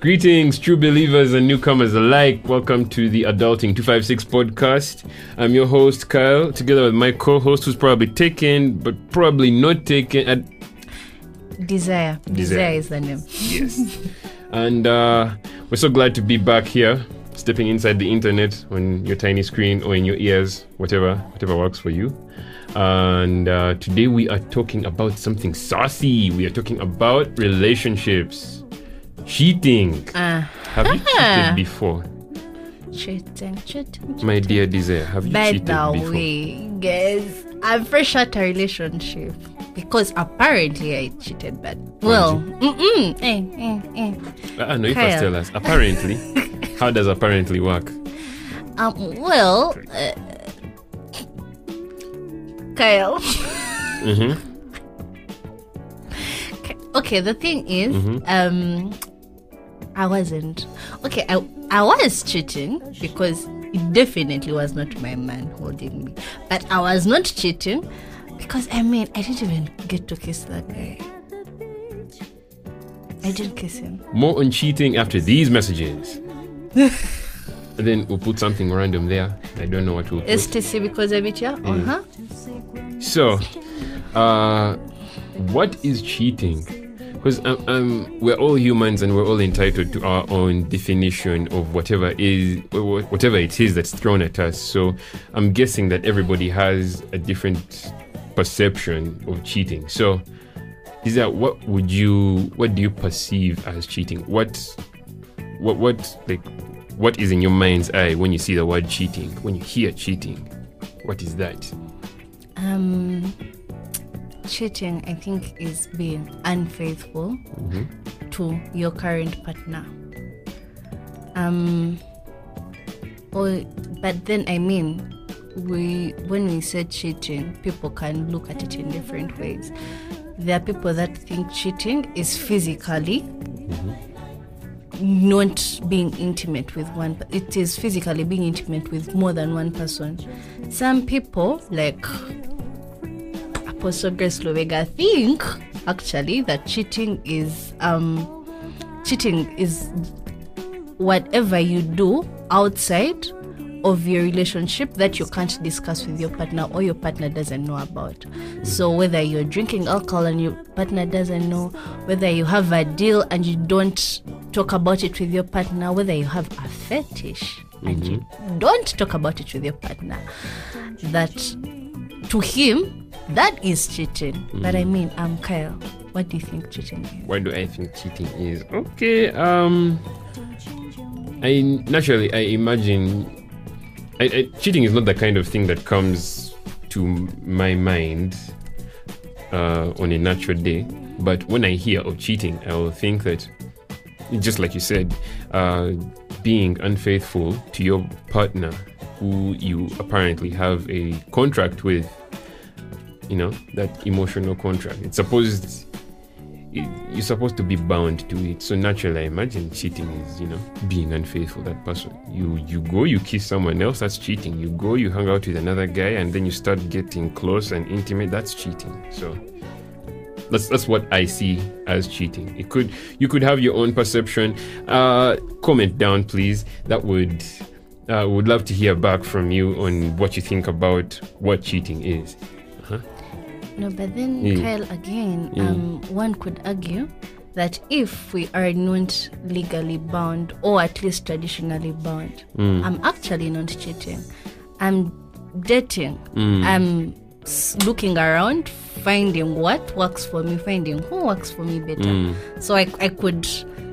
Greetings, true believers and newcomers alike. Welcome to the Adulting 256 podcast. I'm your host, Kyle, together with my co-host, who's probably taken, but probably not taken. Desire. Desire is the name. Yes. And we're so glad to be back here, stepping inside the internet on your tiny screen or in your ears, whatever works for you. And today we are talking about something saucy. We are talking about relationships. Cheating. Have you cheated before? Cheating. My dear Desire, have you cheated before? By the way, guys, I'm fresh out a relationship because apparently I cheated, but well, no, you can tell us. Apparently, how does apparently work? Well, Kyle. Mm-hmm. Okay, the thing is, I wasn't. Okay, I was cheating because it definitely was not my man holding me. But I was not cheating because, I mean, I didn't even get to kiss that guy. I didn't kiss him. More on cheating after these messages. And then we'll put something random there. I don't know what we'll put. STC because I beat you. So, what is cheating? Because we're all humans and we're all entitled to our own definition of whatever it is that's thrown at us. So I'm guessing that everybody has a different perception of cheating. So is that what do you perceive as cheating? What is in your mind's eye when you see the word cheating? When you hear cheating, what is that? Cheating, I think, is being unfaithful to your current partner. But then, I mean, when we say cheating, people can look at it in different ways. There are people that think cheating is physically not being intimate with one. It is physically being intimate with more than one person. Some people, like Apostle Grace Luega, think actually that cheating is whatever you do outside of your relationship that you can't discuss with your partner or your partner doesn't know about. So whether you're drinking alcohol and your partner doesn't know, whether you have a deal and you don't talk about it with your partner, whether you have a fetish and you don't talk about it with your partner, that to him, that is cheating. But I mean, Kyle, what do you think cheating is? What do I think cheating is? Okay, I imagine cheating is not the kind of thing that comes to my mind on a natural day. But when I hear of cheating, I will think that, just like you said, being unfaithful to your partner who you apparently have a contract with. You know, that emotional contract. You're supposed to be bound to it. So naturally, I imagine cheating is, being unfaithful to that person. You go, you kiss someone else, that's cheating. You go, you hang out with another guy, and then you start getting close and intimate, that's cheating. So that's what I see as cheating. You could have your own perception. Comment down, please. That would. Would love to hear back from you on what you think about what cheating is. No, but then, Kyle, again, one could argue that if we are not legally bound, or at least traditionally bound, I'm actually not cheating. I'm dating. I'm looking around, finding what works for me, finding who works for me better. So I could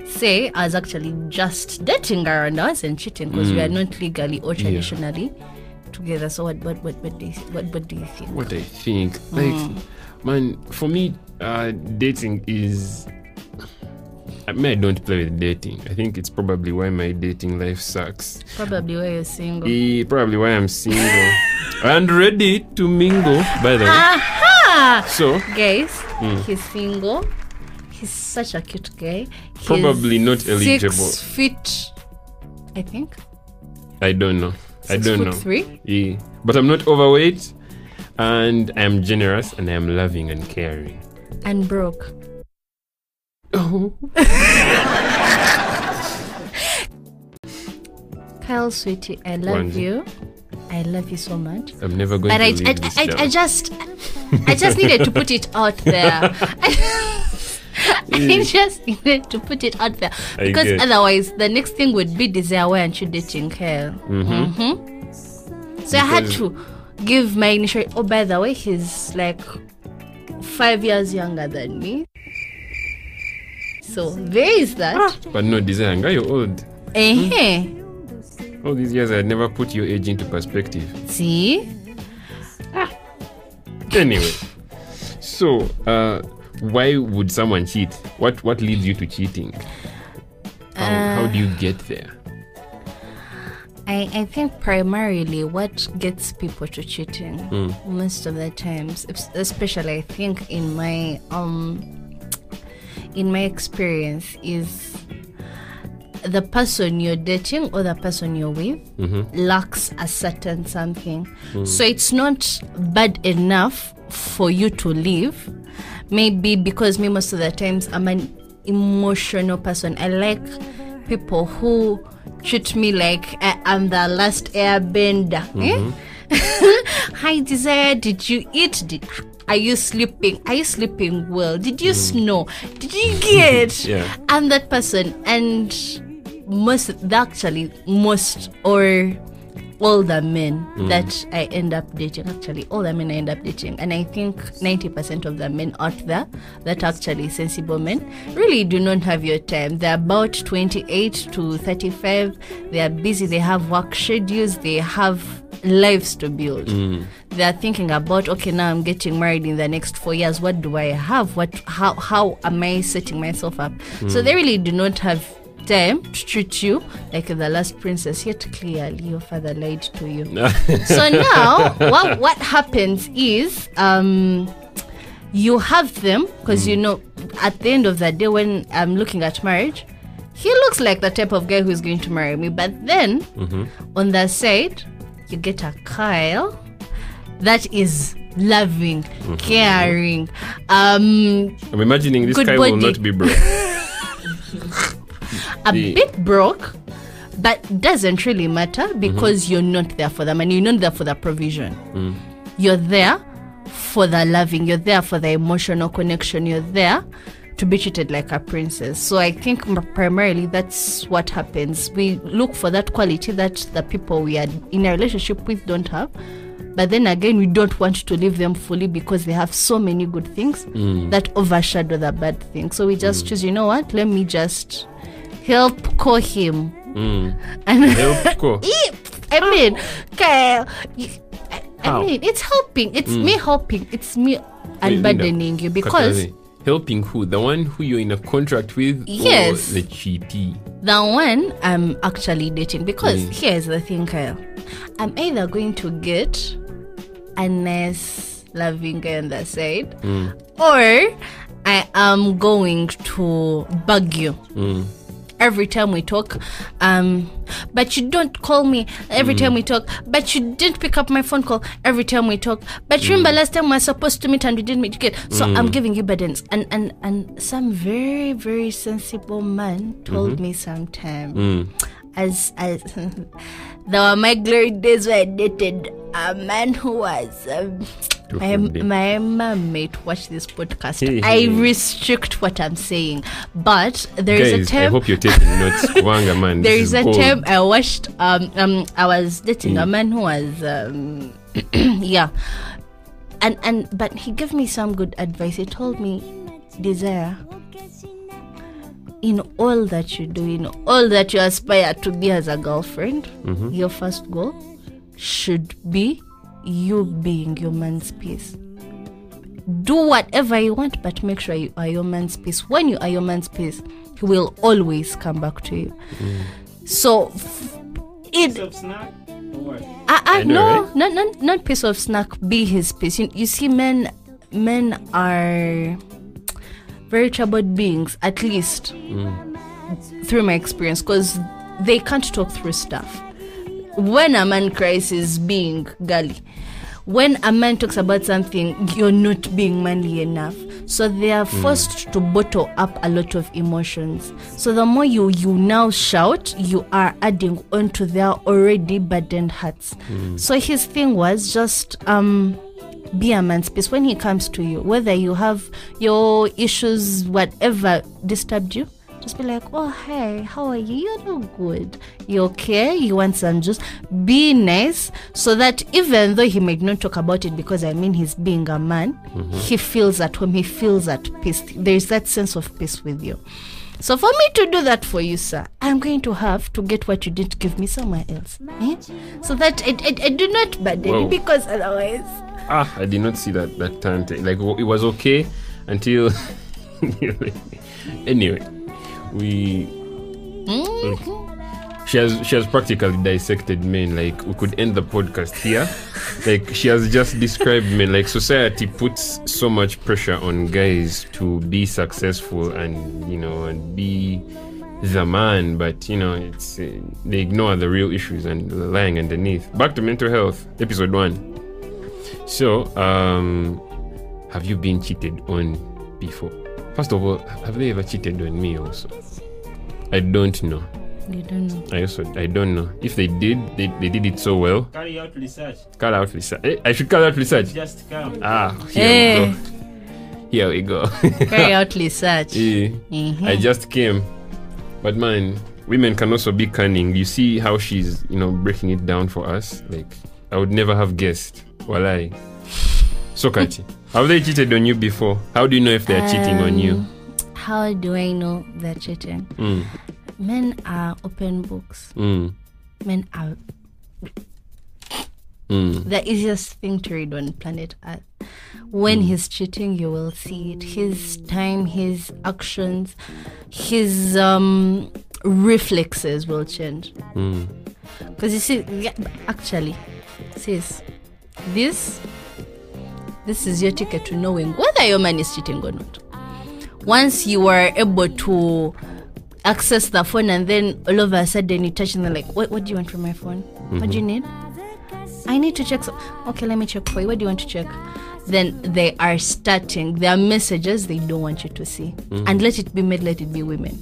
say I was actually just dating around. I wasn't cheating because we are not legally or traditionally together. So what do you think? What I think, like, man, for me, dating is. I don't play with dating. I think it's probably why my dating life sucks. Probably why you're single. Probably why I'm single and ready to mingle. By the way, so guys, he's single. He's such a cute guy. He's probably not eligible. 6 feet, I think. I don't know. I don't know. 3? Yeah. But I'm not overweight, and I'm generous, and I'm loving and caring. And broke. Oh. Kyle, sweetie, I love you. I love you so much. I'm never going to leave this job. I just needed to put it out there. I just needed to put it out there because otherwise the next thing would be desire where and you dating Kyle. So I had to give my initial. Oh, by the way, he's like 5 years younger than me. So there is that. But no desire. You're old. All these years, I never put your age into perspective. See? Anyway, so why would someone cheat? What leads you to cheating? How do you get there? I think primarily what gets people to cheating most of the times, especially I think in my experience, is the person you're dating or the person you're with lacks a certain something. So it's not bad enough for you to leave. Maybe because me most of the times I'm an emotional person. I like people who treat me like I am the last airbender. Hi, Desire, did you eat? Are you sleeping? Are you sleeping well? Did you snore? Did you get? I'm that person. And most or all the men that I end up dating, and I think 90% of the men out there that actually sensible men really do not have your time. They're about 28 to 35. They are busy. They have work schedules. They have lives to build. They are thinking about, okay, now I'm getting married in the next 4 years. What do I have? How am I setting myself up? So they really do not have time to treat you like the last princess, yet clearly your father lied to you. So now what happens is you have them because you know at the end of the day when I'm looking at marriage, he looks like the type of guy who is going to marry me, but then on the side you get a Kyle that is loving, caring. I'm imagining this Kyle will not be broke. Bit broke, but doesn't really matter because you're not there for the money, you're not there for the provision. You're there for the loving, you're there for the emotional connection, you're there to be treated like a princess. So I think primarily that's what happens. We look for that quality that the people we are in a relationship with don't have. But then again, we don't want to leave them fully because they have so many good things that overshadow the bad things. So we just choose, you know what, let me just help call him. And help call. I mean, Kyle, it's helping. It's me helping. It's me unburdening you because... Helping who? The one who you're in a contract with? Yes. Or the cheatee? The one I'm actually dating. Because here's the thing, Kyle. I'm either going to get a nice loving guy on the side or I am going to bug you. Every time we talk, but you don't call me. Every time we talk, but you didn't pick up my phone call. Every time we talk, but remember last time we were supposed to meet and we didn't meet. So I'm giving you burdens. And some very, very sensible man told me sometime, as there were my glory days where I dated a man who was... My mate watch this podcast. I restrict what I'm saying, but there is a time. I hope you're taking notes. Wanga man, there is a time I watched. I was dating a man who was but he gave me some good advice. He told me, Desire, in all that you do, in all that you aspire to be as a girlfriend, your first goal should be you being your man's peace. Do whatever you want, but make sure you are your man's peace. When you are your man's peace, he will always come back to you. So it not piece of snack, be his peace. You see, men are very troubled beings, at least through my experience, because they can't talk through stuff. When a man cries, is being girly. When a man talks about something, you're not being manly enough. So they are forced to bottle up a lot of emotions. So the more you now shout, you are adding on to their already burdened hearts. So his thing was just be a man's peace when he comes to you. Whether you have your issues, whatever disturbed you, just be like, oh, hey, how are you? You're not good. You okay? You want some juice? Be nice, so that even though he might not talk about it, because I mean, he's being a man, he feels at home, he feels at peace. There is that sense of peace with you. So for me to do that for you, sir, I'm going to have to get what you didn't give me somewhere else. So that I do not burden you, because otherwise... I did not see that time. Like, it was okay until... Anyway. She has practically dissected men. Like, we could end the podcast here. Like, she has just described men. Like, society puts so much pressure on guys to be successful and, you know, and be the man, but, you know, it's they ignore the real issues and lying underneath. Back to mental health, episode 1. So have you been cheated on before? First of all, have they ever cheated on me also? I don't know. You don't know. I don't know. If they did, they did it so well. Carry out research. I should carry out research. Just come. Here we go. Carry out research. I just came. But man, women can also be cunning. You see how she's, you know, breaking it down for us. Like, I would never have guessed. Walai. So catchy. Have they cheated on you before? How do you know if they're cheating on you? How do I know they're cheating? Men are open books. Men are the easiest thing to read on planet Earth. When he's cheating, you will see it. His time, his actions, his reflexes will change. Because you see, actually, sis, this is your ticket to knowing whether your man is cheating or not. Once you are able to access the phone and then all of a sudden you touch and they're like, what do you want from my phone? What do you need? I need to check. Okay, let me check for you. What do you want to check? Then they are starting. There are messages they don't want you to see. And let it be men, let it be women.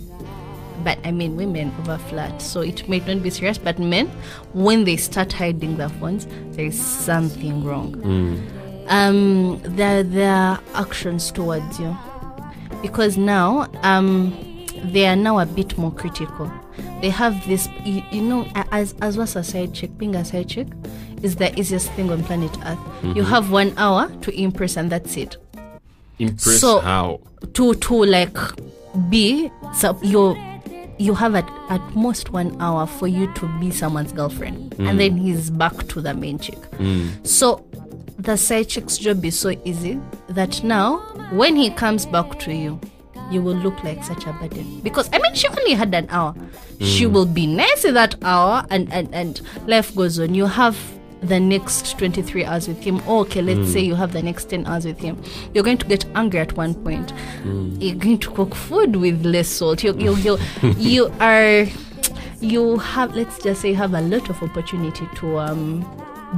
But I mean, women over flat, so it may not be serious. But men, when they start hiding their phones, there is something wrong. Their actions towards you, because now they are now a bit more critical. They have this, you know, as was a side chick. Being a side chick is the easiest thing on planet Earth. You have 1 hour to impress, and that's it. Impress so how? To like be so you have at most 1 hour for you to be someone's girlfriend, and then he's back to the main chick. So the side chick's job is so easy that now when he comes back to you, you will look like such a burden. Because I mean, she only had an hour. She will be nice in that hour, and life goes on. You have the next 23 hours with him. Okay, let's say you have the next 10 hours with him. You're going to get angry at one point. You're going to cook food with less salt. You have, let's just say, you have a lot of opportunity to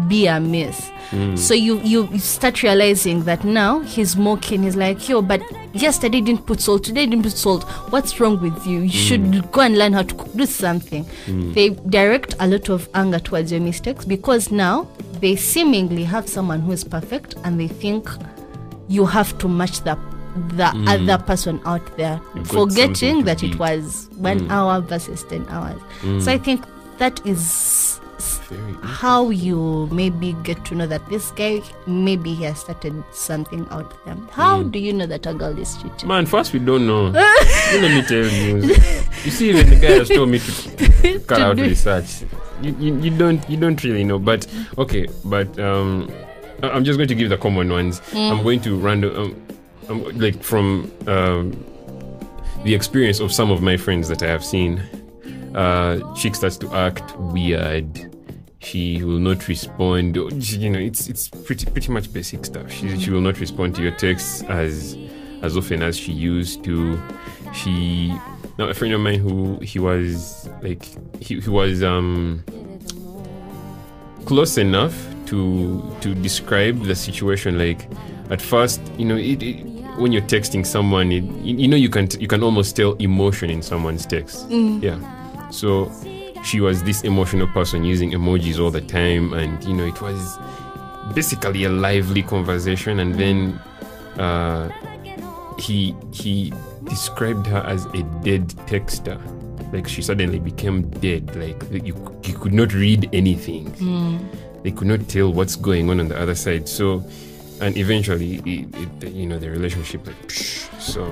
be a mess. So you start realizing that now he's mocking. He's like, yo, but yesterday didn't put salt, today didn't put salt. What's wrong with you? You should go and learn how to do something. They direct a lot of anger towards your mistakes, because now they seemingly have someone who is perfect, and they think you have to match the other person out there, forgetting that it was 1 hour versus 10 hours. So I think that is how you maybe get to know that this guy, maybe he has started something out there. How do you know that a girl is cheating? Man, first we don't know. Let me tell you. You see, even the guy has told me to cut out research. You don't really know. But okay, but I'm just going to give the common ones. I'm going to random like from the experience of some of my friends that I have seen. Chick starts to act weird. She will not respond. You know, it's pretty much basic stuff. She will not respond to your texts as often as she used to. Now a friend of mine who he was close enough to describe the situation. Like, at first, you know, it when you're texting someone, you know, you can almost tell emotion in someone's text. Mm. Yeah. So she was this emotional person using emojis all the time, and you know, it was basically a lively conversation. And then he described her as a dead texter. Like, she suddenly became dead. Like, you could not read anything. Mm. They could not tell what's going on the other side. So, and eventually, you know, the relationship, like, so,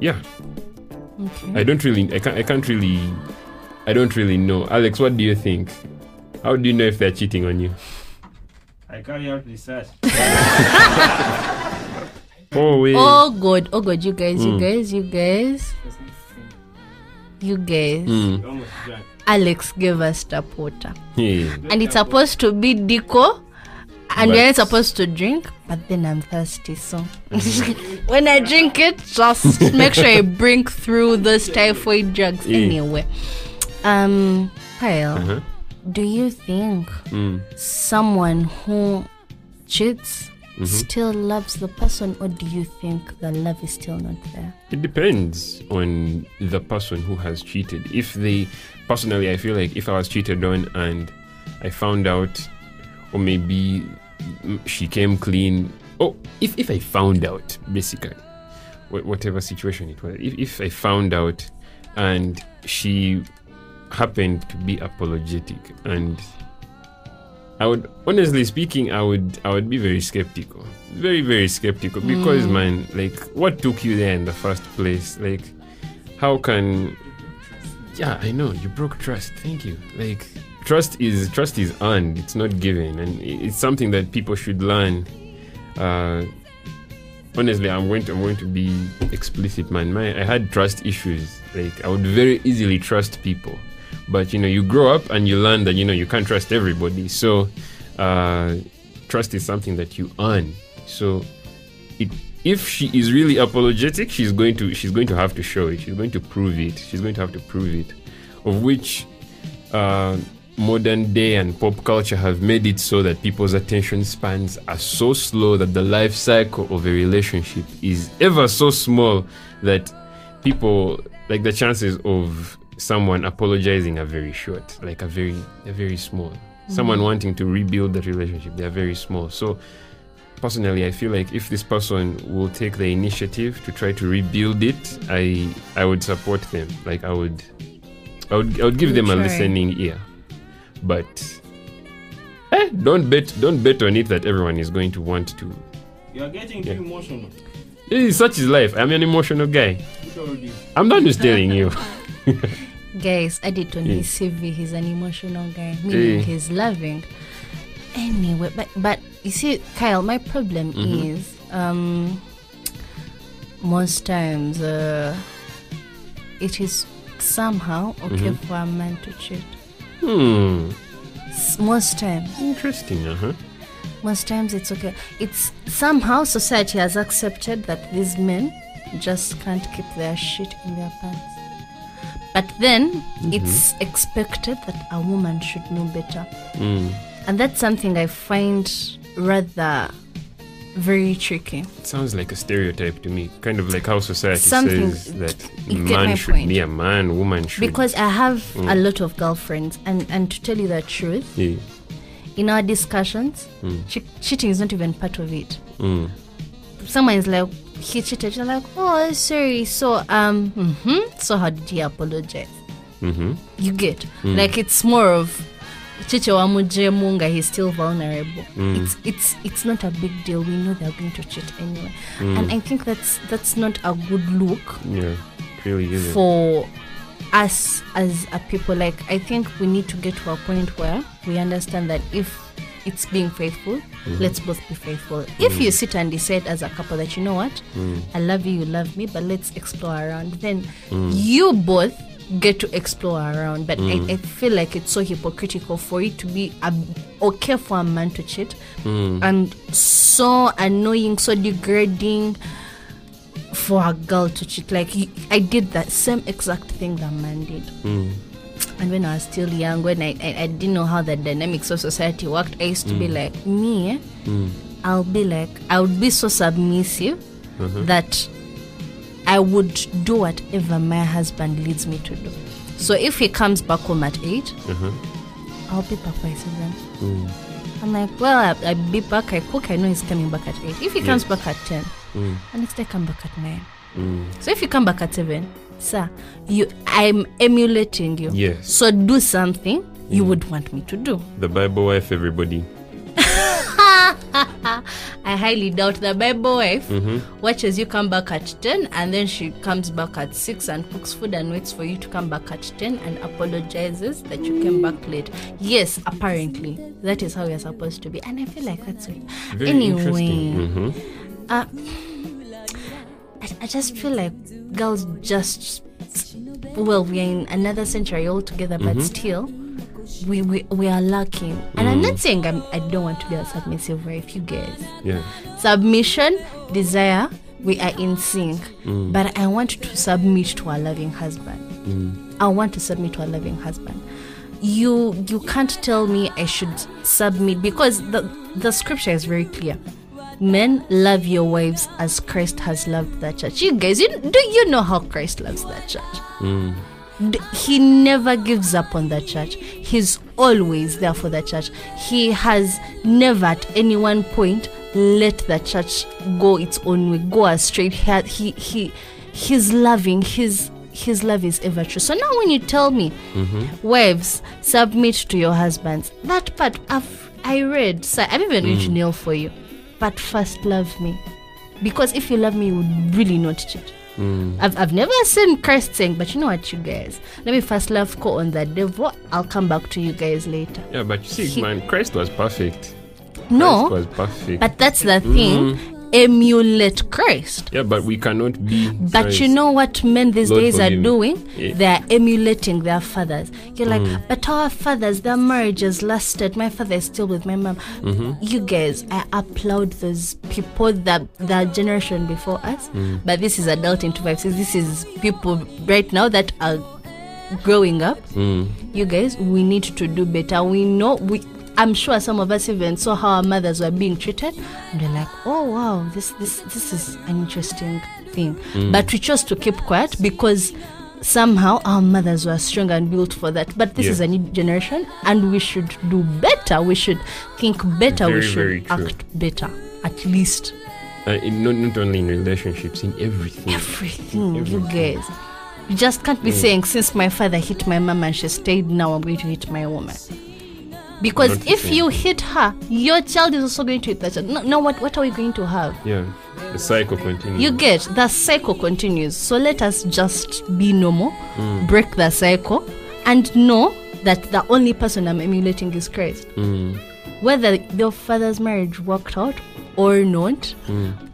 yeah. Okay. I don't really know. Alex, what do you think? How do you know if they're cheating on you? I carry out research. Oh, wait. Oh God, you guys. Mm. Alex gave us tap water. Yeah. And it's supposed to be Deco, and we're not supposed to drink, but then I'm thirsty, so when I drink it, just make sure I bring through those typhoid drugs. Yeah. Anyway. Kyle, do you think someone who cheats still loves the person, or do you think the love is still not there? It depends on the person who has cheated. Personally, I feel like if I was cheated on and I found out, or maybe she came clean, or if I found out, basically, whatever situation it was, if I found out and she happened to be apologetic, and I would, honestly speaking, I would be very skeptical. Very, very skeptical. Because, man, like, what took you there in the first place? Like, how can... Yeah, I know. You broke trust. Thank you. Like, trust is earned. It's not given. And it's something that people should learn. Honestly, I'm going to be explicit, man. I had trust issues. Like, I would very easily trust people. But, you know, you grow up and you learn that, you know, you can't trust everybody. So, trust is something that you earn. So, if she is really apologetic, she's going to have to show it. She's going to prove it. She's going to have to prove it. Of which, modern day and pop culture have made it so that people's attention spans are so slow that the life cycle of a relationship is ever so small that people, like, the chances of someone apologizing are very short, like they're very small. Someone wanting to rebuild that relationship, they're very small. So personally, I feel like if this person will take the initiative to try to rebuild it, I would support them. Like, I would give them a listening ear. But don't bet on it that everyone is going to want to. You are getting too emotional. Such is life. I'm an emotional guy. I'm not just telling you. Guys, added on his CV, he's an emotional guy, meaning he's loving. Anyway, but you see, Kyle, my problem is most times it is somehow okay for a man to cheat. Most times. Interesting, Most times it's okay. It's somehow society has accepted that these men just can't keep their shit in their pants. But then it's expected that a woman should know better. And that's something I find rather very tricky. It sounds like a stereotype to me, kind of like how society says that man should be a man, woman should. Because I have a lot of girlfriends, and to tell you the truth, in our discussions, cheating is not even part of it. Someone is like, he cheated, you're like, oh, sorry, so so how did he apologize? You get, like, it's more of he's still vulnerable. It's not a big deal. We know they're going to cheat anyway. And I think that's not a good look. Yeah, really isn't. For us as a people, like, I think we need to get to a point where we understand that if it's being faithful, let's both be faithful. If you sit and decide as a couple that, you know what, I love you love me, but let's explore around, then you both get to explore around. But I feel like it's so hypocritical for it to be okay for a man to cheat, and so annoying, so degrading for a girl to cheat. Like, I did that same exact thing that man did. And when I was still young, when I didn't know how the dynamics of society worked, I used to be like, me, I'll be like, I would be so submissive that I would do whatever my husband leads me to do. So if he comes back home at 8, I'll be back by 7. I'm like, well, I'll be back, I cook, I know he's coming back at 8. If he comes back at 10, the next day I come back at 9. So if you come back at 7, sir, I'm emulating you. Yes. So do something you would want me to do. The Bible wife, everybody. I highly doubt the Bible wife watches you come back at 10 and then she comes back at 6 and cooks food and waits for you to come back at 10 and apologizes that you came back late. Yes, apparently. That is how you're supposed to be. And I feel like that's it. Very anyway, I just feel like girls just, well, we are in another century altogether, but still, we are lacking. And I'm not saying I don't want to be a submissive wife, you guys. Yeah. Submission, desire, we are in sync. But I want to submit to a loving husband. I want to submit to a loving husband. You can't tell me I should submit, because the scripture is very clear. Men, love your wives as Christ has loved the church. You guys, do you know how Christ loves the church? He never gives up on the church. He's always there for the church. He has never at any one point let the church go its own way, go astray. He's loving. His love is ever true. So now when you tell me, wives, submit to your husbands, that part I read. So I've even reached nail for you. But first love me, because if you love me, you would really not cheat. I've never seen Christ saying, but you know what, you guys, let me first love go on the devil, I'll come back to you guys later. Yeah, but you see, man, Christ was perfect. No, Christ was perfect. But that's the thing, emulate Christ. Yeah, but we cannot be. But Christ. You know what men these Lord days are doing? Yeah. They're emulating their fathers. You're like, but our fathers, their marriages lasted. My father is still with my mom. You guys, I applaud those people, that generation before us. But this is Adulting 256. This is people right now that are growing up. You guys, we need to do better. We know I'm sure some of us even saw how our mothers were being treated, and they're like, oh wow, this is an interesting thing. But we chose to keep quiet because somehow our mothers were strong and built for that. But this is a new generation, and we should do better. We should think better. Very, we should act better, at least. Not only in relationships, in everything. Everything, you guys. You just can't be saying, since my father hit my mom and she stayed, now I'm going to hit my woman. Because if you hit her, your child is also going to hit that child. No, what are we going to have? Yeah, the cycle continues. You get, the cycle continues. So let us just be normal, break the cycle, and know that the only person I'm emulating is Christ. Whether your father's marriage worked out or not,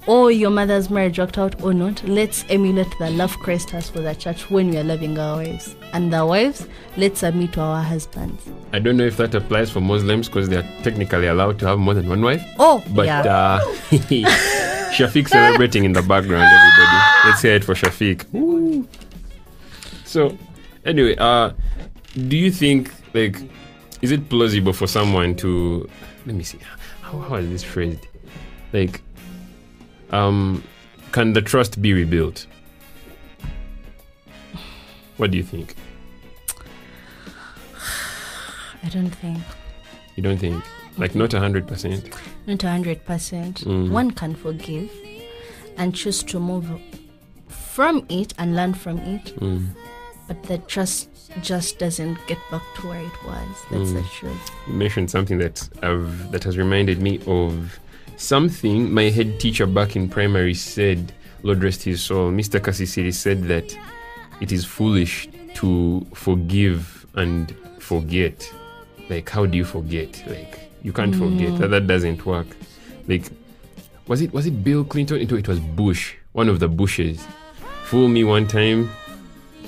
or your mother's marriage worked out or not, let's emulate the love Christ has for the church when we are loving our wives. And the wives, let's submit to our husbands. I don't know if that applies for Muslims, because they are technically allowed to have more than one wife. Oh, but yeah. Shafiq celebrating in the background, everybody. Let's hear it for Shafiq. Woo. So, anyway, do you think, like, is it plausible for someone to, let me see, how is this phrased? Like, can the trust be rebuilt? What do you think? I don't think. You don't think? Like, not 100%? Not 100%. One can forgive and choose to move from it and learn from it. But the trust just doesn't get back to where it was. That's the truth. You mentioned something that has reminded me of something my head teacher back in primary said, Lord rest his soul, Mr. Kasisiri said that it is foolish to forgive and forget. Like, how do you forget? Like, you can't forget. That doesn't work. Like, was it Bill Clinton? It was Bush, one of the Bushes. Fool me one time,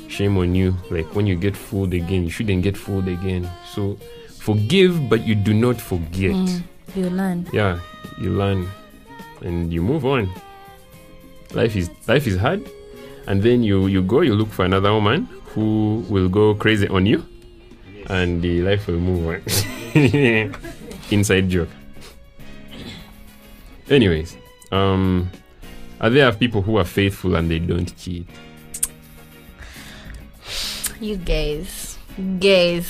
shame on you. Like, when you get fooled again, you shouldn't get fooled again. So forgive, but you do not forget. You learn. Yeah, you learn, and you move on. Life is hard, and then you go. You look for another woman who will go crazy on you, and the life will move on. Inside joke. Anyways, are there people who are faithful and they don't cheat? You guys, I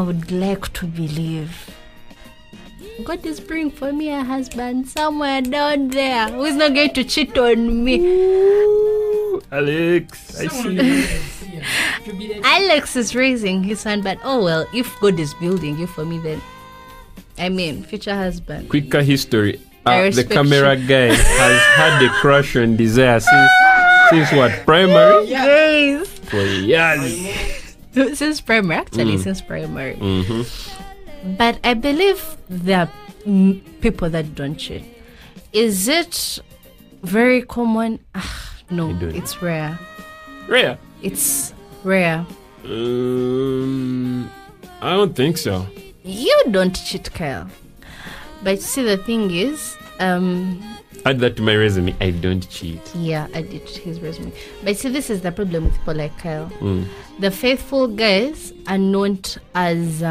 would like to believe God is bringing for me a husband somewhere down there who's not going to cheat on me. Ooh, Alex, I see. Alex is raising his hand, but oh well, if God is building you for me, then I mean, future husband. Quicker history. The camera guy has had a crush on Desire since what? Primary? Yes. For years. Since primary, actually, since primary. But I believe there are people that don't cheat. Is it very common? No, it's rare. Rare? It's rare. I don't think so. You don't cheat, Kyle. But see, the thing is... add that to my resume. I don't cheat. Yeah, I did his resume. But see, this is the problem with people like Kyle. The faithful guys are not as...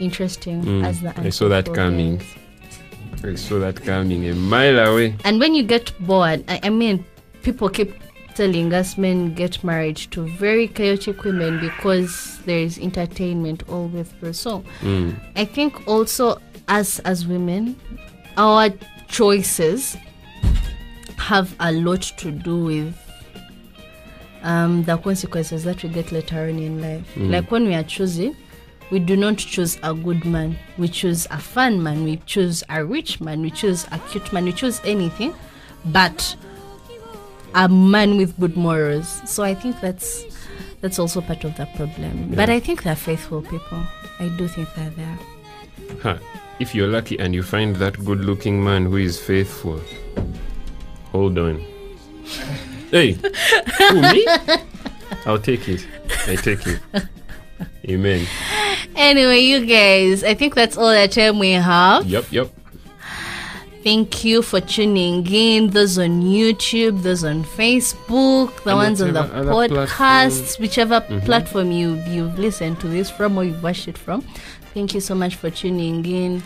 interesting as the I saw that coming games. I saw that coming a mile away. And when you get bored, I mean, people keep telling us men get married to very chaotic women because there is entertainment always through. So I think also us as women, our choices have a lot to do with the consequences that we get later on in life. Like when we are choosing, we do not choose a good man. We choose a fun man. We choose a rich man. We choose a cute man. We choose anything but a man with good morals. So I think that's also part of the problem. Yeah. But I think they're faithful people. I do think they're there. If you're lucky and you find that good-looking man who is faithful, hold on. Hey, who, me? I'll take it. I take it. Amen. Anyway, you guys, I think that's all the time we have. Yep. Thank you for tuning in. Those on YouTube, those on Facebook, the ones on the podcasts, whichever platform you've listened to this from or you've watched it from. Thank you so much for tuning in.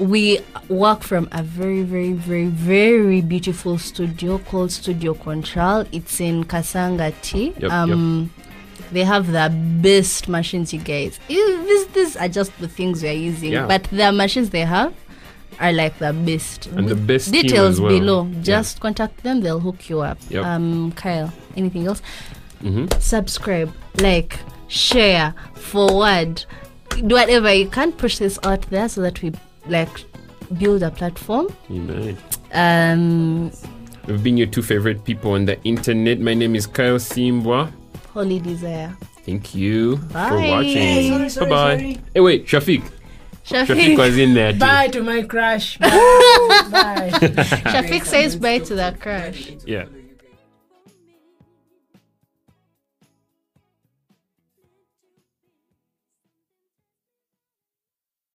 We work from a very, very, very, very beautiful studio called Studio Control. It's in Kasangati. They have the best machines, you guys. These are just the things we are using. Yeah. But the machines they have are like the best. And the best details team as well. Below. Just contact them. They'll hook you up. Kyle, anything else? Subscribe, like, share, forward. Do whatever you can. Push this out there so that we build a platform. Amen. We've been your two favorite people on the internet. My name is Kyle Simbwa. Holy Desire. Thank you for watching. Bye-bye. Hey, wait, Shafiq was in there too. Bye to my crush. Bye. Shafiq says bye to that crush. Yeah.